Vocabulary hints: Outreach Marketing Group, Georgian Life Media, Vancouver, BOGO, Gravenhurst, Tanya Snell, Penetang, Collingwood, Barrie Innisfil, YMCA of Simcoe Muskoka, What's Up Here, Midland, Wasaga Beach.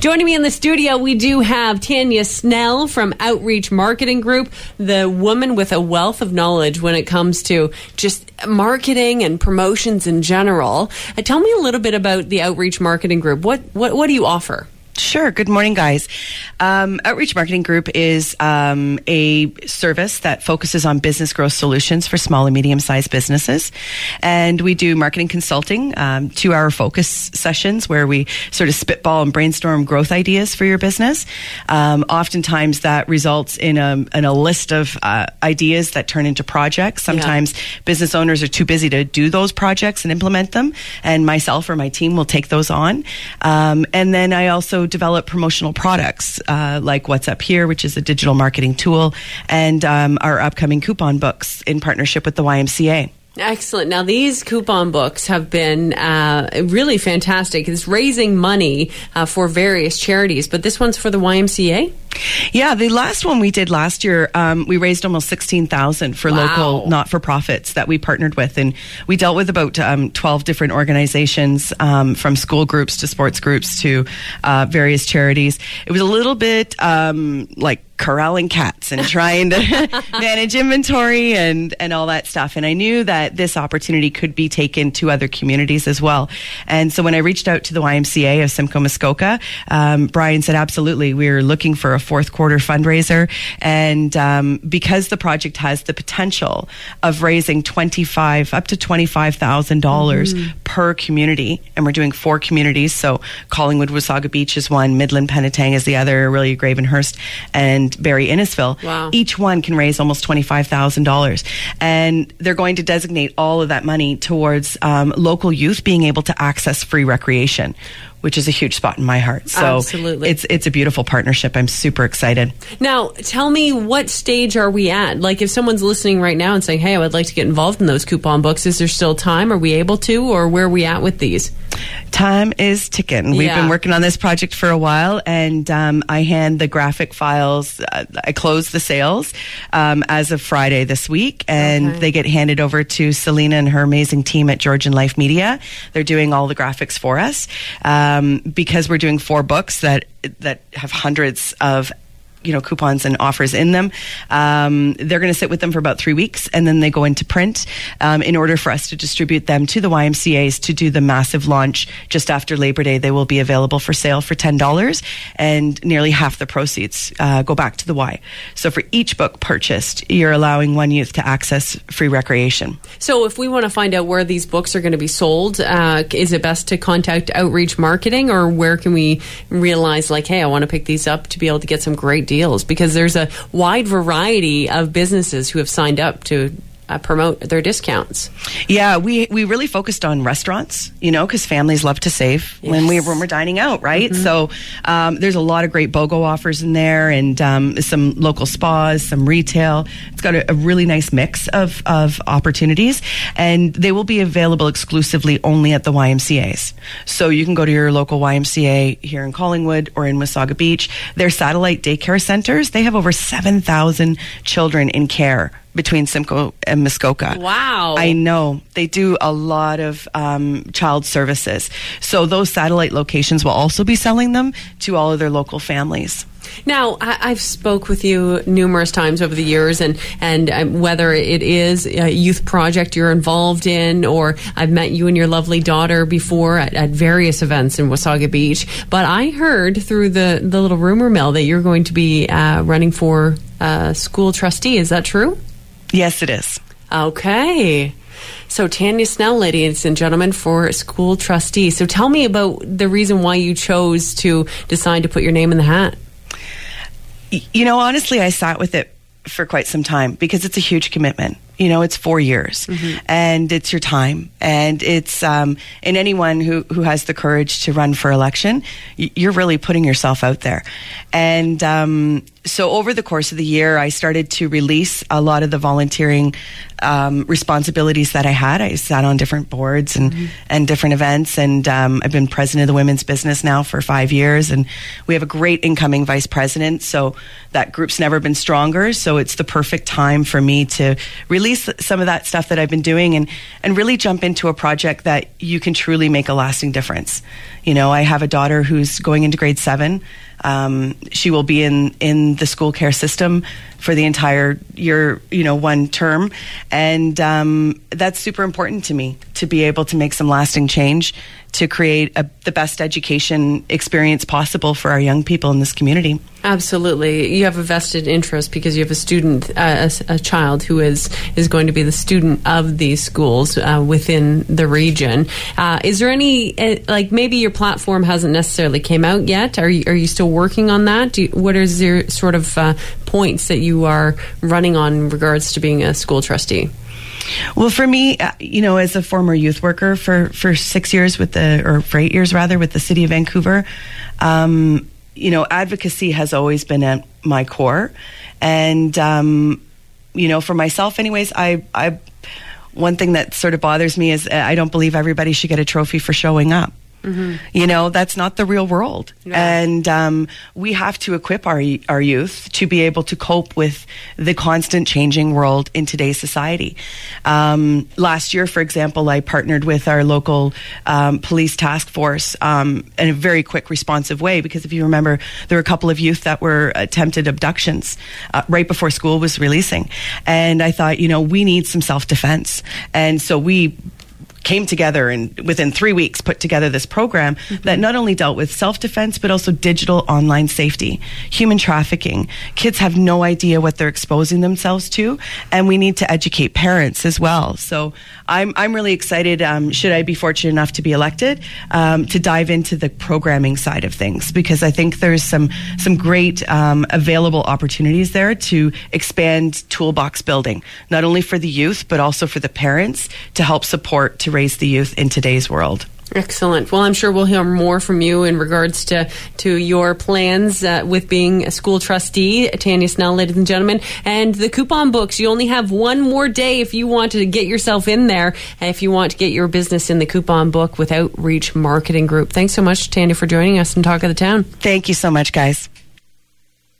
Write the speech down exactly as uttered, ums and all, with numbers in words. Joining me in the studio, we do have Tanya Snell from Outreach Marketing Group, the woman with a wealth of knowledge when it comes to just marketing and promotions in general. Uh, tell me a little bit about the Outreach Marketing Group. What what, what do you offer? Sure. Good morning, guys. Um, Outreach Marketing Group is um, a service that focuses on business growth solutions for small and medium-sized businesses. And we do marketing consulting, um, two-hour focus sessions where we sort of spitball and brainstorm growth ideas for your business. Um, oftentimes that results in a, in a list of uh, ideas that turn into projects. Sometimes yeah. business owners are too busy to do those projects and implement them. And myself or my team will take those on. Um, and then I also develop promotional products uh, like What's Up Here, which is a digital marketing tool, and um, our upcoming coupon books in partnership with the Y M C A. Excellent. Now, these coupon books have been uh, really fantastic. It's raising money uh, for various charities, but this one's for the Y M C A? Yeah, the last one we did last year, um, we raised almost sixteen thousand dollars for wow. local not-for-profits that we partnered with. And we dealt with about um, twelve different organizations, um, from school groups to sports groups to uh, various charities. It was a little bit um, like corralling cats and trying to manage inventory and, and all that stuff. And I knew that this opportunity could be taken to other communities as well. And so when I reached out to the Y M C A of Simcoe Muskoka, um, Brian said, absolutely, we're looking for a fourth quarter fundraiser. And um, because the project has the potential of raising twenty-five up to twenty-five thousand dollars mm. per community, and we're doing four communities. So Collingwood, Wasaga Beach is one, Midland, Penetang is the other, really Gravenhurst, and And Barrie Innisfil, wow. each one can raise almost twenty-five thousand dollars. And they're going to designate all of that money towards um, local youth being able to access free recreation, which is a huge spot in my heart. So Absolutely. it's it's a beautiful partnership. I'm super excited. Now, tell me, what stage are we at? Like, if someone's listening right now and saying, hey, I would like to get involved in those coupon books, is there still time? Are we able to? Or where are we at with these? Time is ticking. We've yeah. been working on this project for a while, and um, I hand the graphic files. Uh, I close the sales um, as of Friday this week, and okay. they get handed over to Selena and her amazing team at Georgian Life Media. They're doing all the graphics for us. Um, Um, because we're doing four books that that have hundreds of, you know, coupons and offers in them. Um, they're going to sit with them for about three weeks, and then they go into print um, in order for us to distribute them to the Y M C As to do the massive launch just after Labor Day. They will be available for sale for ten dollars, and nearly half the proceeds uh, go back to the Y. So for each book purchased, you're allowing one youth to access free recreation. So if we want to find out where these books are going to be sold, uh, is it best to contact Outreach Marketing, or where can we realize, like, hey, I want to pick these up to be able to get some great deals? Deals because there's a wide variety of businesses who have signed up to Uh, promote their discounts. Yeah, we we really focused on restaurants, you know, because families love to save yes. when we when we're dining out, right? Mm-hmm. So um, there's a lot of great BOGO offers in there, and um, some local spas, some retail. It's got a, a really nice mix of of opportunities, and they will be available exclusively only at the Y M C As. So you can go to your local Y M C A here in Collingwood or in Wasaga Beach. Their satellite daycare centers, they have over seven thousand children in care between Simcoe and Muskoka. Wow. I know. They do a lot of um, child services. So those satellite locations will also be selling them to all of their local families. Now, I- I've spoke with you numerous times over the years, and, and uh, whether it is a youth project you're involved in, or I've met you and your lovely daughter before at, at various events in Wasaga Beach, but I heard through the, the little rumor mill that you're going to be uh, running for uh, school trustee. Is that true? Yes, it is. Okay. So Tanya Snell, ladies and gentlemen, for school trustee. So tell me about the reason why you chose to decide to put your name in the hat. You know, honestly, I sat with it for quite some time because it's a huge commitment. You know, it's four years mm-hmm. and it's your time. And it's, um, and anyone who, who has the courage to run for election, you're really putting yourself out there. And, um, so over the course of the year, I started to release a lot of the volunteering um, responsibilities that I had. I sat on different boards and, mm-hmm. and different events, and um, I've been president of the women's business now for five years, and we have a great incoming vice president, so that group's never been stronger, so it's the perfect time for me to release some of that stuff that I've been doing and, and really jump into a project that you can truly make a lasting difference. You know, I have a daughter who's going into grade seven. Um, she will be in, in the school care system for the entire year, you know, one term. And um, that's super important to me, to be able to make some lasting change, to create a, the best education experience possible for our young people in this community. Absolutely. You have a vested interest because you have a student, uh, a, a child who is, is going to be the student of these schools uh, within the region. Uh, is there any, uh, like maybe your platform hasn't necessarily came out yet. Are you, are you still working on that? Do you, what is your sort of uh, points that you are running on in regards to being a school trustee? Well, for me, you know, as a former youth worker for, for six years with the, or for eight years rather, with the City of Vancouver, um, you know, advocacy has always been at my core. And, um, you know, for myself anyways, I, I, one thing that sort of bothers me is I don't believe everybody should get a trophy for showing up. Mm-hmm. You know, that's not the real world. No. And um, we have to equip our our youth to be able to cope with the constant changing world in today's society. Um, last year, for example, I partnered with our local um, police task force um, in a very quick, responsive way, because if you remember, there were a couple of youth that were attempted abductions uh, right before school was releasing. And I thought, you know, we need some self-defense. And so we came together and within three weeks put together this program mm-hmm. that not only dealt with self-defense, but also digital online safety, human trafficking. Kids have no idea what they're exposing themselves to, and we need to educate parents as well. So I'm I'm really excited, um, should I be fortunate enough to be elected, um, to dive into the programming side of things, because I think there's some, some great um, available opportunities there to expand toolbox building, not only for the youth, but also for the parents to help support, to raise the youth in today's world. Excellent. Well, I'm sure we'll hear more from you in regards to, to your plans uh, with being a school trustee. Tanya Snell, ladies and gentlemen. And the coupon books, you only have one more day if you want to get yourself in there, and if you want to get your business in the coupon book with Outreach Marketing Group. Thanks so much, Tanya, for joining us and Talk of the Town. Thank you so much, guys.